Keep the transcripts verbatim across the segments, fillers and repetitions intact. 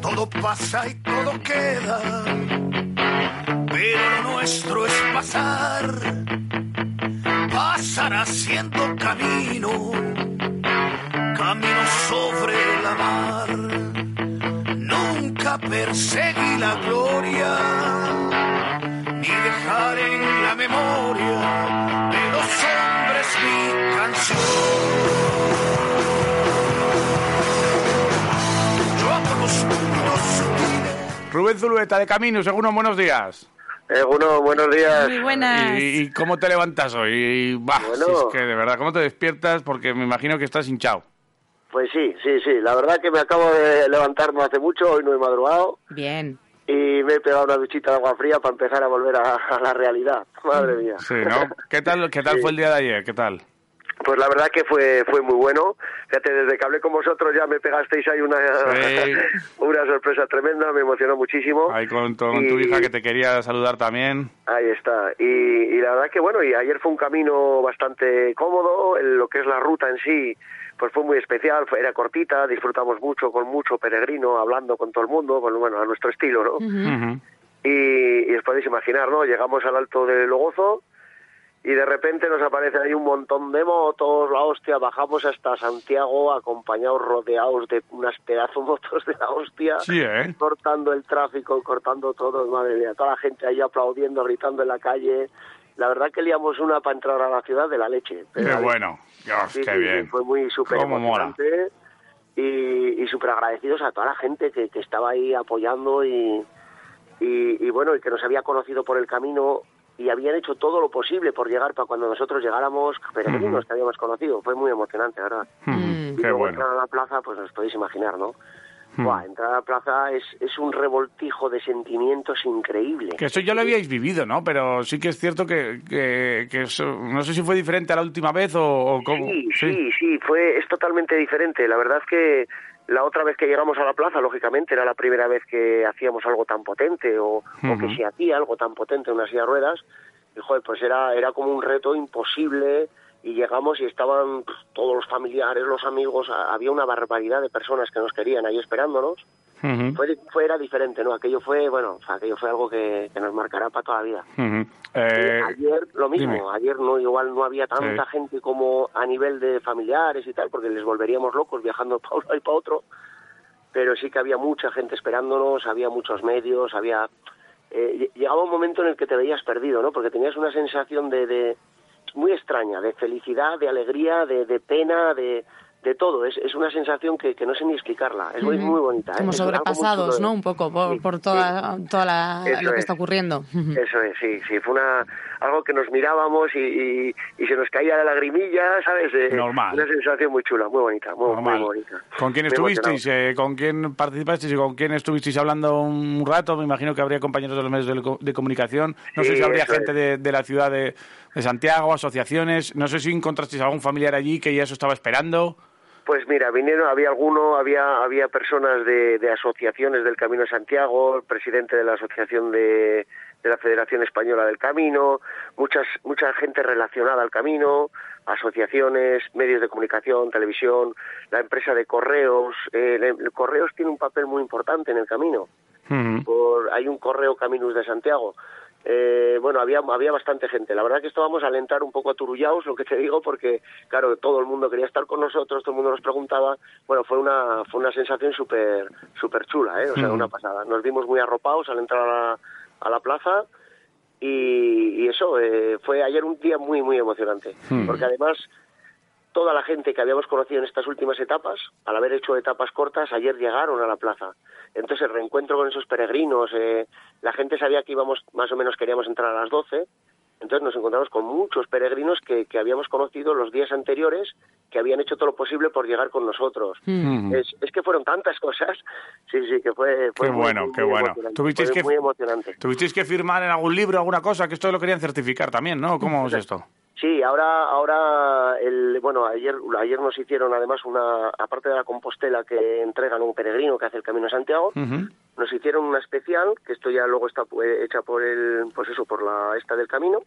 Todo pasa y todo queda, pero lo nuestro es pasar. Pasar haciendo camino, camino sobre la mar. Nunca perseguí la gloria, ni dejar en la memoria de los hombres mi canción. Luis Zulueta de Caminos, Seguno, buenos días. Seguno, buenos días. Muy buenas. ¿Y, y cómo te levantas hoy? Y, bah, bueno, si es que de verdad, ¿cómo te despiertas? Porque me imagino que estás hinchado. Pues sí, sí, sí. La verdad que me acabo de levantar no hace mucho, hoy no he madrugado. Bien. Y me he pegado una duchita de agua fría para empezar a volver a, a la realidad. Madre mía. Sí, ¿no? ¿Qué tal, qué tal sí. fue el día de ayer? ¿Qué tal? Pues la verdad que fue fue muy bueno. Fíjate, desde que hablé con vosotros ya me pegasteis ahí una, sí. una sorpresa tremenda, me emocionó muchísimo. Ahí con, con y, tu hija que te quería saludar también. Ahí está. Y, y la verdad que bueno, y ayer fue un camino bastante cómodo, en lo que es la ruta en sí. Pues fue muy especial, era cortita, disfrutamos mucho, con mucho peregrino, hablando con todo el mundo, pues bueno, a nuestro estilo, ¿no? Uh-huh. Uh-huh. Y, y os podéis imaginar, ¿no? Llegamos al Alto de Logozo, y de repente nos aparecen ahí un montón de motos, la hostia, bajamos hasta Santiago acompañados, rodeados de unas pedazos motos de la hostia, sí, ¿eh? Cortando el tráfico, cortando todo, madre mía, toda la gente ahí aplaudiendo, gritando en la calle. La verdad que liamos una para entrar a la ciudad de la leche. Qué la bueno, Dios, sí, qué sí, bien. Fue muy súper emocionante mola. y, y súper agradecidos a toda la gente que, que estaba ahí apoyando y, y, y bueno, y que nos había conocido por el camino. Y habían hecho todo lo posible por llegar para cuando nosotros llegáramos, peregrinos mm. que habíamos conocido. Fue muy emocionante, ¿verdad? Mm, y luego bueno. entrar a la plaza, pues nos podéis imaginar, ¿no? Mm. Buah, entrar a la plaza es, es un revoltijo de sentimientos increíble. Que eso ya lo habíais vivido, ¿no? Pero sí que es cierto que, que, que eso, no sé si fue diferente a la última vez o, o cómo. Sí, sí, sí, sí fue, es totalmente diferente. La verdad es que la otra vez que llegamos a la plaza, lógicamente, era la primera vez que hacíamos algo tan potente o, uh-huh. o que se hacía algo tan potente en una silla de ruedas. Y, joder, pues era, era como un reto imposible y llegamos y estaban pues, todos los familiares, los amigos, a, había una barbaridad de personas que nos querían ahí esperándonos. Uh-huh. Fue, fue, era diferente, ¿no? Aquello fue, bueno, aquello fue algo que, que nos marcará para toda la vida. Uh-huh. eh, ayer lo mismo, dime. ayer no igual no había tanta eh. gente como a nivel de familiares y tal, porque les volveríamos locos viajando para uno y para otro, pero sí que había mucha gente esperándonos, había muchos medios, había... Eh, llegaba un momento en el que te veías perdido, ¿no? Porque tenías una sensación de... de muy extraña, de felicidad, de alegría, de, de pena, de... de todo, es, es una sensación que, que no sé ni explicarla, es muy, muy bonita. Como ¿eh? sobrepasados, ¿no? Un poco por, sí, por toda, sí. toda la, lo que es. está ocurriendo. Eso es, sí, sí, fue una, algo que nos mirábamos y, y, y se nos caía la lagrimilla, ¿sabes? Eh, Normal. Una sensación muy chula, muy bonita, muy, muy bonita. ¿Con quién estuvisteis? Eh, ¿Con quién participasteis y con quién estuvisteis hablando un rato? Me imagino que habría compañeros de los medios de, de comunicación, no sí, sé si habría gente de, de la ciudad de, de Santiago, asociaciones, no sé si encontrasteis algún familiar allí que ya eso estaba esperando... Pues mira, vinieron, había alguno, había había personas de, de asociaciones del Camino de Santiago, el presidente de la asociación de, de la Federación Española del Camino, muchas mucha gente relacionada al camino, asociaciones, medios de comunicación, televisión, la empresa de Correos, eh, el Correos tiene un papel muy importante en el camino. Uh-huh. Por, hay un correo Caminos de Santiago. Eh, bueno, había había bastante gente. La verdad que estábamos a alentar un poco aturullados, lo que te digo, porque, claro, todo el mundo quería estar con nosotros, todo el mundo nos preguntaba. Bueno, fue una fue una sensación súper súper chula, ¿eh? O sea, una pasada. Nos vimos muy arropados al entrar a la, a la plaza y, y eso, eh, fue ayer un día muy, muy emocionante. Hmm. Porque además, toda la gente que habíamos conocido en estas últimas etapas, al haber hecho etapas cortas, ayer llegaron a la plaza. Entonces, el reencuentro con esos peregrinos, eh, la gente sabía que íbamos, más o menos queríamos entrar a las doce, entonces nos encontramos con muchos peregrinos que, que habíamos conocido los días anteriores, que habían hecho todo lo posible por llegar con nosotros. Mm. Es, es que fueron tantas cosas, sí, sí, que fue, fue qué muy, bueno, muy, qué muy bueno. Tuvisteis que, muy emocionante. Tuvisteis que firmar en algún libro alguna cosa, que esto lo querían certificar también, ¿no? ¿Cómo es esto? Sí, ahora, ahora, el, bueno, ayer, ayer nos hicieron además una, aparte de la Compostela que entregan un peregrino que hace el Camino de Santiago, uh-huh. nos hicieron una especial que esto ya luego está hecha por el, pues eso, por la esta del camino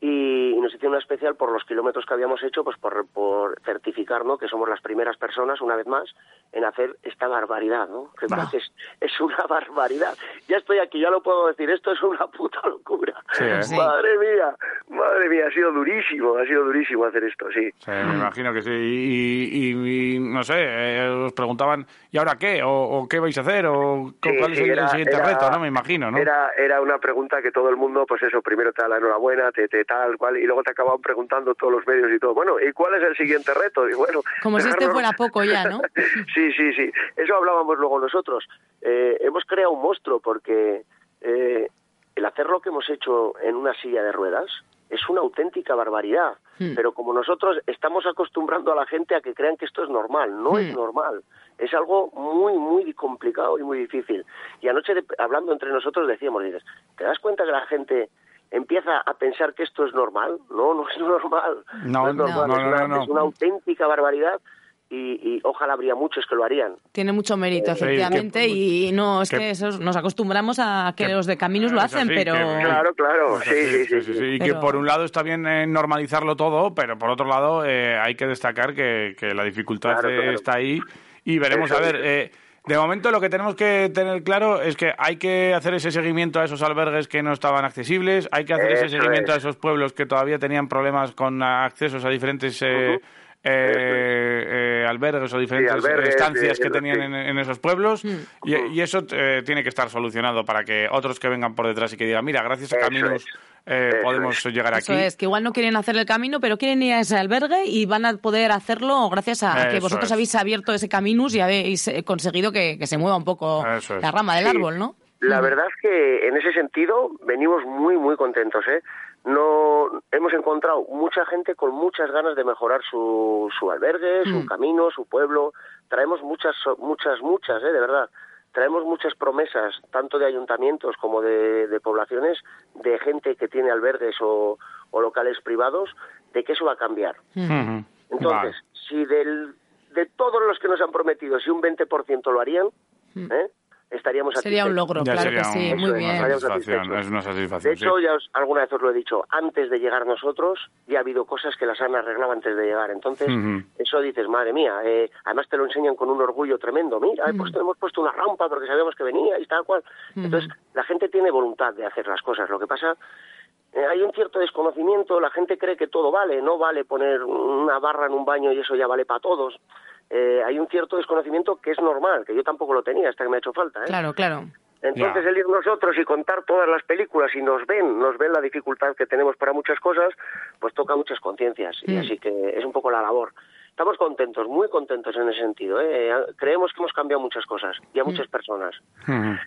y, y nos hicieron una especial por los kilómetros que habíamos hecho, pues por, por certificar, ¿no?, que somos las primeras personas, una vez más, en hacer esta barbaridad, ¿no? Que ah. es, es una barbaridad. Ya estoy aquí, ya lo puedo decir, esto es una puta locura. Sí, ¿eh? Sí. Madre mía, madre mía, ha sido durísimo, ha sido durísimo hacer esto, sí. Sí, me imagino que sí. Y, y, y no sé, eh, os preguntaban, ¿y ahora qué? ¿O, o qué vais a hacer? ¿O sí, cuál es era, el siguiente era, reto? ¿No? Me imagino, ¿no? Era, era una pregunta que todo el mundo, pues eso, primero te da la enhorabuena, te, te tal, cual, y luego te acababan preguntando todos los medios y todo, bueno, ¿y cuál es el siguiente reto? Y bueno, como si este fuera poco ya, ¿no? Sí, sí, sí. Eso hablábamos luego nosotros. Eh, hemos creado un monstruo porque eh, el hacer lo que hemos hecho en una silla de ruedas es una auténtica barbaridad. Mm. Pero como nosotros estamos acostumbrando a la gente a que crean que esto es normal, no mm. es normal. Es algo muy, muy complicado y muy difícil. Y anoche, de, hablando entre nosotros, decíamos, dices, ¿te das cuenta que la gente empieza a pensar que esto es normal? No, no es normal. No, no es normal. No, no, no, es, una, no, no. es una auténtica barbaridad. Y, y ojalá habría muchos que lo harían. Tiene mucho mérito, efectivamente, sí, que, y no es que, que esos, nos acostumbramos a que, que los de caminos lo hacen, así, pero... Que, claro, claro, sí, sí, sí. sí, sí, sí. Y pero... que por un lado está bien eh, normalizarlo todo, pero por otro lado eh, hay que destacar que, que la dificultad claro, claro. está ahí y veremos, eso, a ver... Eh, de momento lo que tenemos que tener claro es que hay que hacer ese seguimiento a esos albergues que no estaban accesibles, hay que hacer eso ese seguimiento es. a esos pueblos que todavía tenían problemas con accesos a diferentes... Eh, uh-huh. Eh, eh, albergues o diferentes sí, albergues, estancias eh, que tenían sí. en, en esos pueblos mm. y, y eso eh, tiene que estar solucionado para que otros que vengan por detrás y que digan, mira, gracias a Caminos eh, podemos es. llegar aquí. Eso es, que igual no quieren hacer el camino, pero quieren ir a ese albergue y van a poder hacerlo gracias a eso que vosotros es. habéis abierto ese Caminus y habéis conseguido que, que se mueva un poco eso la rama del sí. árbol, ¿no? La mm. verdad es que en ese sentido venimos muy, muy contentos, ¿eh? No hemos encontrado mucha gente con muchas ganas de mejorar su, su albergue, mm. su camino, su pueblo. Traemos muchas, muchas, muchas, ¿eh? de verdad. Traemos muchas promesas, tanto de ayuntamientos como de, de poblaciones, de gente que tiene albergues o, o locales privados, de que eso va a cambiar. Mm. Entonces, vale. si del, de todos los que nos han prometido, si un veinte por ciento lo harían, mm. ¿eh? estaríamos aquí. Sería un logro, ya claro que sí, un, muy bien. Una satisfacción, es una satisfacción. De hecho, sí. ya os, alguna vez os lo he dicho, antes de llegar nosotros, ya ha habido cosas que las han arreglado antes de llegar. Entonces, uh-huh. eso dices, madre mía, eh, además te lo enseñan con un orgullo tremendo. Mira, uh-huh. he puesto, hemos puesto una rampa porque sabíamos que venía y tal cual. Uh-huh. Entonces, la gente tiene voluntad de hacer las cosas. Lo que pasa, eh, hay un cierto desconocimiento, la gente cree que todo vale, no vale poner una barra en un baño y eso ya vale para todos. Eh, hay un cierto desconocimiento que es normal, que yo tampoco lo tenía hasta que me ha hecho falta, ¿eh? Claro, claro. Entonces yeah. el ir nosotros y contar todas las películas y nos ven, nos ven la dificultad que tenemos para muchas cosas, pues toca muchas conciencias, mm. y así que es un poco la labor. Estamos contentos, muy contentos en ese sentido, ¿eh? Creemos que hemos cambiado muchas cosas y a muchas personas.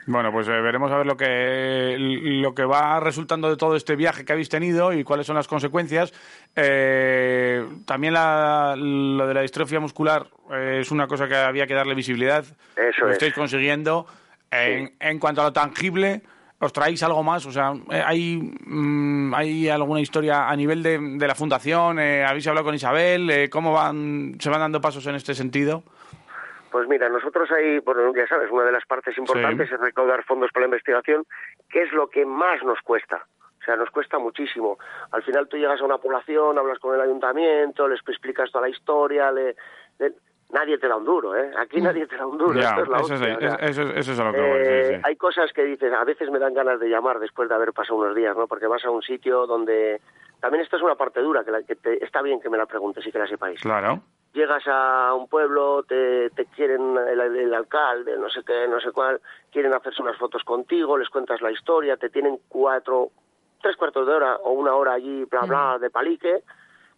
Bueno, pues eh, veremos a ver lo que lo que va resultando de todo este viaje que habéis tenido y cuáles son las consecuencias. Eh, también la, lo de la distrofia muscular eh, es una cosa que había que darle visibilidad. Eso lo estáis es. consiguiendo. En, sí. en cuanto a lo tangible... ¿Os traéis algo más? O sea, ¿hay, hay alguna historia a nivel de, de la fundación? ¿Habéis hablado con Isabel? ¿Cómo van se van dando pasos en este sentido? Pues mira, nosotros ahí, bueno, ya sabes, una de las partes importantes sí. es recaudar fondos para la investigación, que es lo que más nos cuesta. O sea, nos cuesta muchísimo. Al final tú llegas a una población, hablas con el ayuntamiento, les explicas toda la historia... le, le... Nadie te da un duro, ¿eh? Aquí nadie te da un duro. Yeah, Esto es eso, hostia, es, eso, eso es a lo que voy. Eh, sí, sí. Hay cosas que dices, a veces me dan ganas de llamar después de haber pasado unos días, ¿no? Porque vas a un sitio donde... También esto es una parte dura, que, la, que te, está bien que me la preguntes y que la sepáis. Claro. Llegas a un pueblo, te, te quieren el, el alcalde, no sé qué, no sé cuál, quieren hacerse unas fotos contigo, les cuentas la historia, te tienen cuatro, tres cuartos de hora o una hora allí, bla, bla, de palique...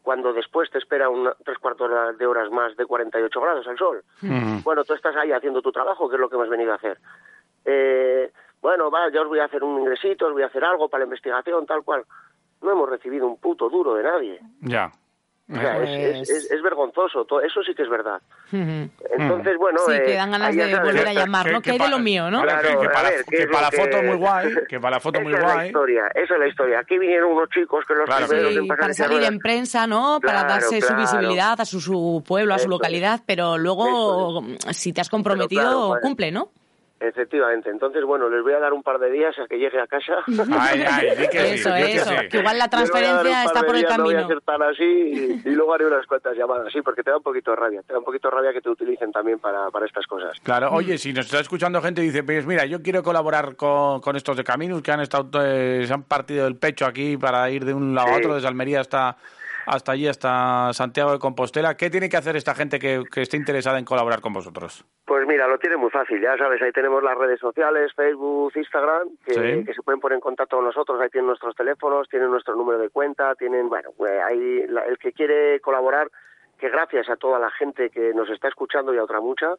cuando después te espera una, tres cuartos de horas más de cuarenta y ocho grados al sol. Mm. Bueno, tú estás ahí haciendo tu trabajo, que es lo que hemos venido a hacer. Eh, bueno, va, ya os voy a hacer un ingresito, os voy a hacer algo para la investigación, tal cual. No hemos recibido un puto duro de nadie. Ya. O sea, es, es, es, es, es vergonzoso, todo, eso sí que es verdad. Mm-hmm. Entonces, bueno... Sí, eh, que dan ganas de volver a llamar, ¿no? Que hay de lo mío, ¿no? Claro, que, que para, ver, que para que... la foto muy guay, que para la foto esa muy guay. Esa es la historia, esa es la historia. Aquí vinieron unos chicos que los... Claro, sí, que para salir ruedas. en prensa, ¿no? Claro, para darse claro. su visibilidad a su, su pueblo, a su Esto localidad, pero luego, es. si te has comprometido, claro, cumple, ¿no? Efectivamente. Entonces, bueno, les voy a dar un par de días a que llegue a casa. Ay, ay, di que eso, sí, eso. Que, sí. que igual la transferencia está por el camino. No voy a hacer tan así y, y luego haré unas cuantas llamadas, sí, porque te da un poquito de rabia. Te da un poquito de rabia que te utilicen también para, para estas cosas. Claro, oye, si nos está escuchando gente y dice, pues mira, yo quiero colaborar con, con estos de Caminos que han estado, eh, se han partido el pecho aquí para ir de un lado sí. a otro, desde Almería hasta... hasta allí, hasta Santiago de Compostela. ¿Qué tiene que hacer esta gente que, que esté interesada en colaborar con vosotros? Pues mira, lo tiene muy fácil, ya sabes, ahí tenemos las redes sociales, Facebook, Instagram, que, ¿sí? que se pueden poner en contacto con nosotros, ahí tienen nuestros teléfonos, tienen nuestro número de cuenta, tienen, bueno, ahí la, el que quiere colaborar, que gracias a toda la gente que nos está escuchando y a otra mucha,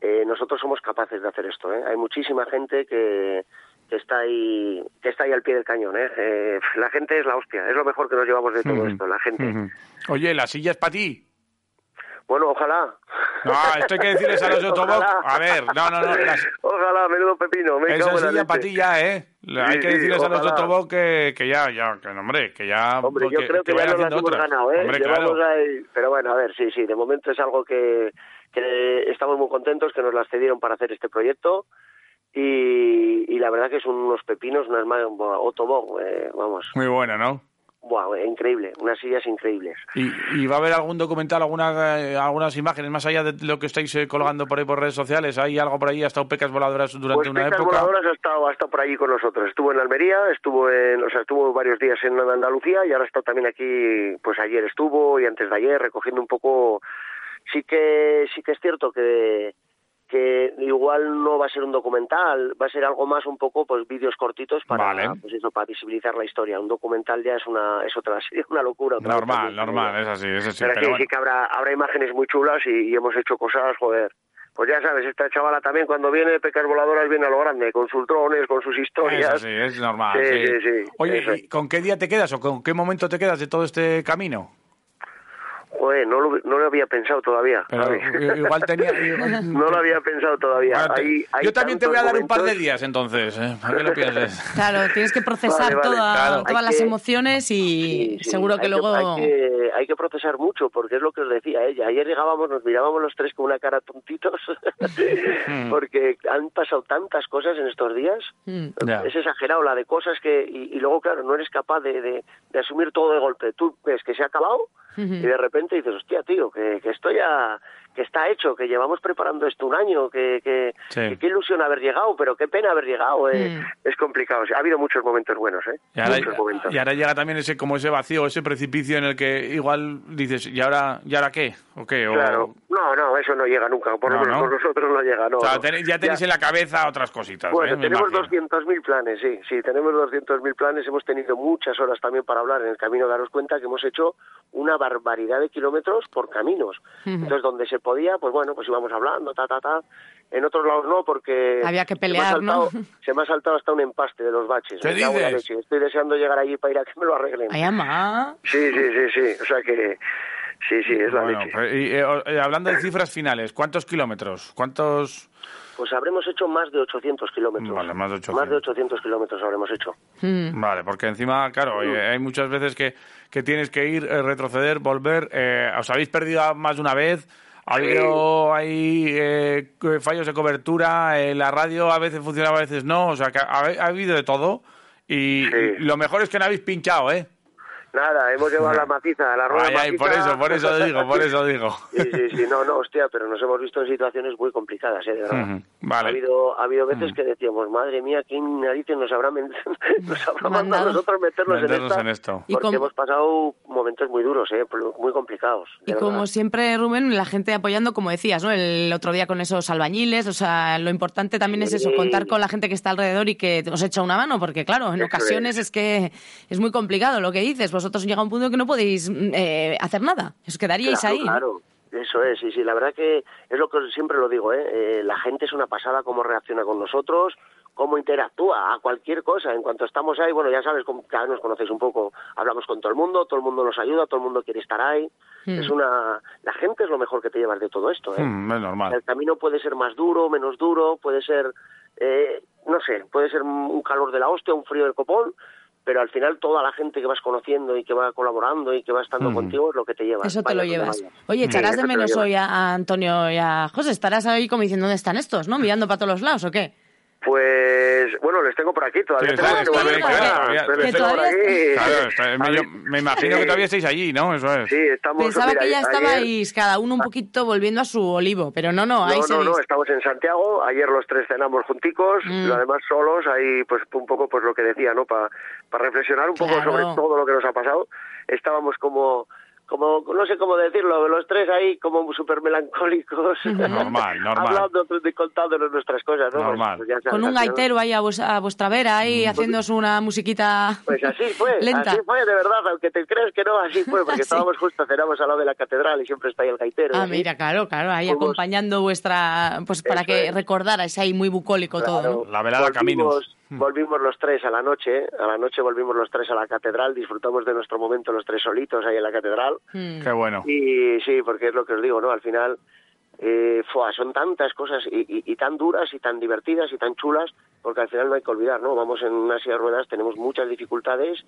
eh, nosotros somos capaces de hacer esto, ¿eh? Hay muchísima gente que... que está ahí que está ahí al pie del cañón, ¿eh? Eh, la gente es la hostia, es lo mejor que nos llevamos de todo uh-huh. esto, la gente. Uh-huh. Oye, ¿la silla es para ti? Bueno, ojalá. No, esto hay que decirles a los de Ottobock. A ver, no, no, no. Las... Ojalá, menudo pepino. Me Esa silla para ti ya, ¿eh? Hay sí, que decirles sí, a los de Ottobock que, que ya, ya, que hombre, que ya... Hombre, yo que, creo que, que ya nos las hemos ganado, ¿eh? Hombre, claro. ahí... Pero bueno, a ver, sí, sí, de momento es algo que, que estamos muy contentos que nos las cedieron para hacer este proyecto. Y, y la verdad que son unos pepinos, unas Ottobock, eh, vamos. Muy buena, ¿no? Wow, increíble, unas sillas increíbles. ¿Y, y va a haber algún documental, alguna, eh, algunas imágenes, más allá de lo que estáis eh, colgando por ahí por redes sociales? ¿Hay algo por ahí? ¿Ha estado Pecas Voladoras durante pues una Pecas época? Pecas Voladoras ha estado, ha estado por ahí con nosotros. Estuvo en Almería, estuvo en, o sea, estuvo varios días en Andalucía y ahora está también aquí, pues ayer estuvo y antes de ayer, recogiendo un poco... Sí que, sí que es cierto que... que igual no va a ser un documental, va a ser algo más un poco pues vídeos cortitos para vale. pues eso, para visibilizar la historia. Un documental ya es una es otra sería una locura. Normal, otra normal, es así, es así. Pero, pero que, bueno. sí que habrá habrá imágenes muy chulas y, y hemos hecho cosas, joder. Pues ya sabes, esta chavala también cuando viene de Pecas Voladoras viene a lo grande, con sus drones, con sus historias. Es así, es normal. Sí, sí, sí. sí, sí. Oye, ¿y ¿con qué día te quedas o con qué momento te quedas de todo este camino? Joder, no lo, no lo había pensado todavía. Pero igual tenía... Igual... No lo había pensado todavía. Bueno, hay, hay yo también te voy a dar momentos... un par de días, entonces. ¿eh? ¿A qué lo pienses? Claro, tienes que procesar vale, vale, toda, claro. todas hay las que... emociones y sí, sí, seguro que luego... Que, hay, que, hay que procesar mucho, porque es lo que os decía ella. Ayer llegábamos, nos mirábamos los tres con una cara tontitos, porque han pasado tantas cosas en estos días. Mm. Es exagerado la de cosas que... Y, y luego, claro, no eres capaz de, de, de asumir todo de golpe. Tú ves que se ha acabado, y de repente dices, hostia, tío, que, que esto ya, que está hecho, que llevamos preparando esto un año, que que, sí. que qué ilusión haber llegado, pero qué pena haber llegado, eh. mm. es complicado, o sea, ha habido muchos momentos buenos, eh y ahora, muchos momentos. Y ahora llega también ese como ese vacío, ese precipicio en el que igual dices, ¿y ahora y ahora qué? ¿O qué? O... Claro, no, no, eso no llega nunca, por lo no, menos ¿no? por nosotros no llega, no. O sea, ten, ya tenéis ya. en la cabeza otras cositas. Bueno, ¿eh? tenemos doscientos mil planes, sí, sí, tenemos doscientos mil planes, hemos tenido muchas horas también para hablar en el camino, daros cuenta que hemos hecho una barbaridad de kilómetros por caminos. Uh-huh. Entonces, donde se podía, pues bueno, pues íbamos hablando, ta, ta, ta. En otros lados no, porque... Había que pelear, se me ha saltado, ¿no? Se me ha saltado hasta un empaste de los baches. ¿Qué dices? Estoy deseando llegar allí para ir a que me lo arreglen. ¡Ay, amá! Sí, sí, sí, sí. O sea que... Sí, sí, es la bueno, leche. Pero, y, eh, hablando de cifras finales, ¿cuántos kilómetros? ¿Cuántos...? Pues habremos hecho más de ochocientos kilómetros. Vale, más de ochocientos. Más de ochocientos kilómetros habremos hecho. Mm. Vale, porque encima, claro, mm. hay muchas veces que, que tienes que ir, retroceder, volver. Eh, os habéis perdido más de una vez. Ha habido sí. ahí eh, fallos de cobertura. Eh, la radio a veces funcionaba, a veces no. O sea, que ha, ha habido de todo. Y sí. lo mejor es que no habéis pinchado, ¿eh? Nada, hemos llevado la maciza, la rueda ay, maciza. Ay, por eso, por eso digo, por eso digo. Sí, sí, sí, no, no, hostia, pero nos hemos visto en situaciones muy complicadas, ¿eh? De verdad. Uh-huh. Vale. Ha habido, ha habido veces uh-huh. que decíamos, madre mía, ¿quién narices nos habrá, men- nos habrá mandado a nosotros meternos, meternos en, esta? en esto? Porque ¿Y hemos pasado momentos muy duros, ¿eh? Muy complicados. Y verdad. Como siempre, Rubén, la gente apoyando, como decías, ¿no? El otro día con esos albañiles, o sea, lo importante también sí. es eso, contar con la gente que está alrededor y que os echa una mano, porque claro, en eso ocasiones es. es que es muy complicado lo que dices, pues vosotros llega un punto que no podéis eh, hacer nada, os quedaríais claro, ahí. Claro, eso es, sí, sí, la verdad que es lo que siempre lo digo, ¿eh? Eh, la gente es una pasada cómo reacciona con nosotros, cómo interactúa a cualquier cosa, en cuanto estamos ahí, bueno, ya sabes, cada nos conocéis un poco, hablamos con todo el mundo, todo el mundo nos ayuda, todo el mundo quiere estar ahí, mm. es una, la gente es lo mejor que te llevas de todo esto, ¿eh? Mm, es normal. El camino puede ser más duro, menos duro, puede ser, eh, no sé, puede ser un calor de la hostia, un frío del copón, pero al final toda la gente que vas conociendo y que va colaborando y que va estando mm. contigo es lo que te lleva. Eso te lo llevas. Vaya. Oye, echarás sí, de menos hoy a Antonio y a José. Estarás ahí como diciendo, ¿dónde están estos? ¿No? Mirando para todos los lados, ¿o qué? Pues, bueno, les tengo por aquí, todavía sí, tengo que volver. Claro, me imagino que todavía estáis allí, ¿no? Eso es. Sí, estamos... Pensaba mira, que ya estabais cada uno un poquito volviendo a su olivo, pero no, no, ahí no, seguís. No, no, estamos en Santiago, ayer los tres cenamos junticos, mm. lo además solos, ahí pues un poco pues lo que decía, ¿no? Para pa reflexionar un claro. poco sobre todo lo que nos ha pasado. Estábamos como... como no sé cómo decirlo, los tres ahí como súper melancólicos. Normal, normal. Hablando y contándonos nuestras cosas, ¿no? Normal. Pues, pues sabes, con un gaitero ¿no? ahí a, vos, a vuestra vera, ahí, haciéndonos una musiquita pues así fue, lenta. Así fue, de verdad, aunque te creas que no, así fue, porque sí. estábamos justo, cenamos al lado de la catedral y siempre está ahí el gaitero. Ah, mira, claro, claro, ahí fuimos, acompañando vuestra... Pues para eso, que recordarais ahí muy bucólico claro, todo. ¿No? La velada Caminos. Volvimos los tres a la noche, a la noche volvimos los tres a la catedral, disfrutamos de nuestro momento los tres solitos ahí en la catedral. Mm. Qué bueno. Y sí, porque es lo que os digo, ¿no? Al final, eh, fua, son tantas cosas y, y, y tan duras y tan divertidas y tan chulas, porque al final no hay que olvidar, ¿no? Vamos en una silla de ruedas, tenemos muchas dificultades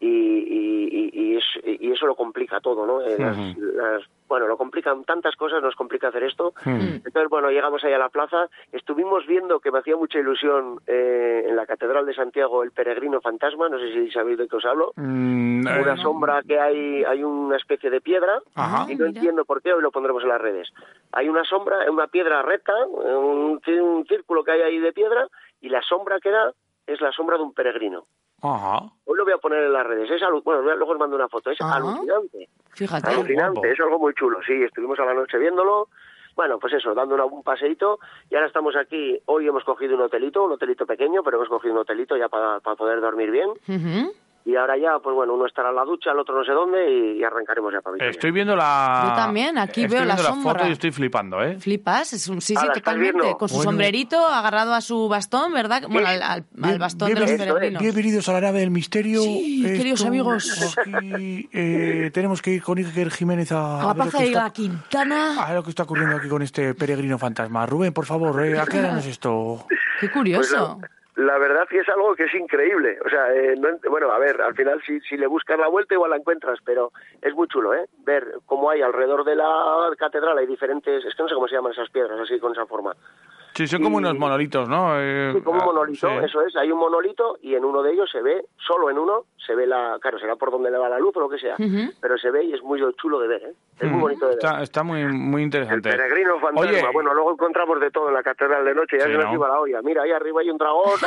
y, y, y, y, es, y eso lo complica todo, ¿no? Eh, las, uh-huh. las, bueno, lo complican tantas cosas, nos complica hacer esto. Uh-huh. Entonces, bueno, llegamos ahí a la plaza, estuvimos viendo que me hacía mucha ilusión eh, en la Catedral de Santiago el peregrino fantasma, no sé si sabéis de qué os hablo, mm, una no. sombra que hay, hay una especie de piedra, ajá, y no mira. entiendo por qué, hoy lo pondremos en las redes. Hay una sombra, una piedra recta, un, un círculo que hay ahí de piedra, y la sombra que da es la sombra de un peregrino. Ajá. Hoy lo voy a poner en las redes. Es alu- bueno, luego os mando una foto. Es ajá. alucinante. Fíjate. Alucinante. Es algo muy chulo. Sí, estuvimos a la noche viéndolo. Bueno, pues eso, dando una, un paseíto. Y ahora estamos aquí. Hoy hemos cogido un hotelito, un hotelito pequeño, pero hemos cogido un hotelito ya para, para poder dormir bien. Uh-huh. Y ahora ya, pues bueno, uno estará en la ducha, el otro no sé dónde y, y arrancaremos ya para Vitoria. Estoy viendo la... Yo también, aquí estoy veo la sombra. Foto y estoy flipando, ¿eh? Flipas, es un sí, sí, totalmente. Con su bueno. sombrerito, agarrado a su bastón, ¿verdad? Bueno, al, al, al bastón bien, de los peregrinos. Bienvenidos a la nave del misterio. Sí, Esto, queridos amigos. Aquí eh, tenemos que ir con Iker Jiménez a... A la plaza de la Quintana. A ver lo que está ocurriendo aquí con este peregrino fantasma. Rubén, por favor, eh, acláranos esto. Qué curioso. Pues la... La verdad que es algo que es increíble, o sea, eh, no, bueno, a ver, al final si, si le buscas la vuelta igual la encuentras, pero es muy chulo, ¿eh? Ver cómo hay alrededor de la catedral, hay diferentes, es que no sé cómo se llaman esas piedras, así con esa forma. Sí, son como y, unos monolitos, ¿no? Eh, sí, como un monolito, sí. eso es, hay un monolito y en uno de ellos se ve, solo en uno, se ve la, claro, será por donde le va la luz o lo que sea, uh-huh. pero se ve y es muy chulo de ver, ¿eh? Es muy bonito de ver. Está, está muy, muy interesante. El peregrino fantasma. Oye, bueno, luego encontramos de todo en la catedral de noche, ya sí, se nos iba ¿no? la olla. Mira, ahí arriba hay un dragón.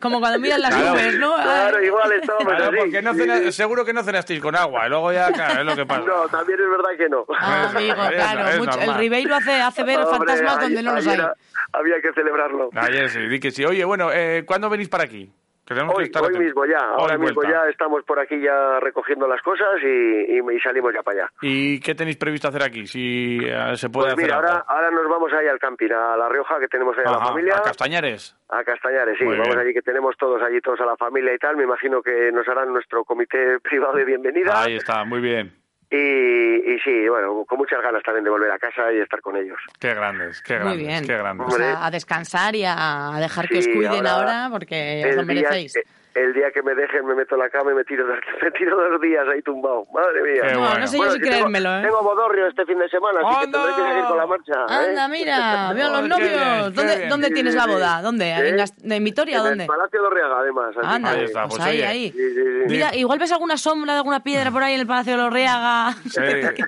Como cuando miras las claro, nubes, ¿no? Claro, igual estamos claro, así. Porque no cena, sí. seguro que no cenasteis con agua, y luego ya, claro, es lo que pasa. No, también es verdad que no. Ah, amigo, claro, es, es mucho, el Ribeiro hace, hace ver fantasmas donde no los hay. Había que celebrarlo. Ayer sí, di que sí. Oye, bueno, eh, ¿cuándo venís para aquí? Hoy, hoy mismo ya, ahora mismo vuelta. ya estamos por aquí ya recogiendo las cosas y, y, y salimos ya para allá. ¿Y qué tenéis previsto hacer aquí? Si uh, se puede pues hacer mira, ahora, ahora nos vamos ahí al camping, a La Rioja, que tenemos ahí Ajá, a la familia. ¿A Castañares? A Castañares, sí, Muy vamos bien. allí, que tenemos todos allí, todos a la familia y tal. Me imagino que nos harán nuestro comité privado de bienvenida. Ahí está, muy bien. Y, y sí, bueno, con muchas ganas también de volver a casa y estar con ellos. Qué grandes, qué grandes, Muy bien. qué grandes. O sea, a descansar y a dejar sí, que os cuiden ahora, ahora porque os lo merecéis. Día, el día que me dejen me meto en la cama y me tiro, me tiro dos días ahí tumbado. Madre mía. Qué no, bueno. no sé yo bueno, si creérmelo, tengo, ¿eh? Tengo bodorrio este fin de semana, así que tendré que seguir con la marcha. Anda, ¿eh? mira, veo los novios. ¿Dónde, bien, ¿dónde bien, tienes bien, la boda? ¿Dónde? ¿Eh? ¿En, las, ¿En Vitoria? En ¿dónde? En el Palacio de Oriaga, además. Así Anda, ahí está, pues ahí, oye. ahí. Sí, sí, sí. Mira, igual ves alguna sombra de alguna piedra por ahí en el Palacio de Oriaga. que,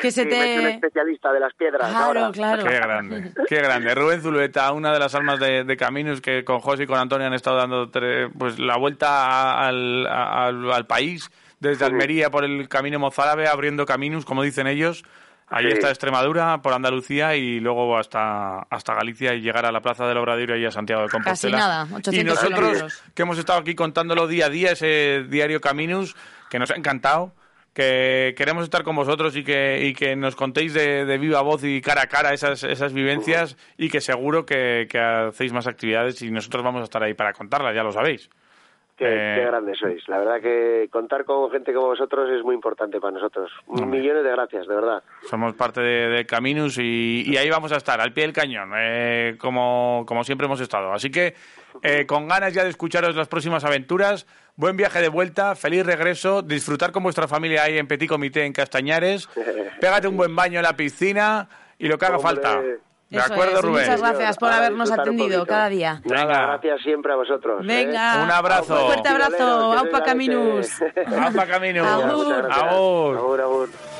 que se sí, te... me he hecho un especialista de las piedras claro, ahora. claro. Qué grande, qué grande. Rubén Zulueta, una de las almas de, de Caminos, que con José y con Antonio han estado dando tre... pues la vuelta al, al, al país, desde sí. Almería por el Camino Mozárabe, abriendo caminos, como dicen ellos. Ahí sí. está Extremadura, por Andalucía y luego hasta, hasta Galicia y llegar a la plaza del Obradoiro y a Santiago de Compostela. Casi nada, ochocientos y nosotros, kilómetros. Que hemos estado aquí contándolo día a día, ese diario Caminos, que nos ha encantado. Que queremos estar con vosotros y que, y que nos contéis de, de viva voz y cara a cara esas, esas vivencias y que seguro que, que hacéis más actividades y nosotros vamos a estar ahí para contarlas, ya lo sabéis. Qué, eh... qué grandes sois. La verdad que contar con gente como vosotros es muy importante para nosotros. Hombre. Millones de gracias, de verdad. Somos parte de, de Caminus y, y ahí vamos a estar, al pie del cañón, eh, como, como siempre hemos estado. Así que eh, con ganas ya de escucharos las próximas aventuras. Buen viaje de vuelta, feliz regreso, disfrutar con vuestra familia ahí en Petit Comité, en Castañares. Pégate un buen baño en la piscina y lo que haga Hombre. falta. De Eso acuerdo, es. Rubén. Muchas gracias por habernos atendido cada día. Nada, gracias siempre a vosotros. Venga. ¿eh? Un abrazo. Un fuerte abrazo. Aupa Caminus. Aupa Caminus. Agur. Agur. Agur.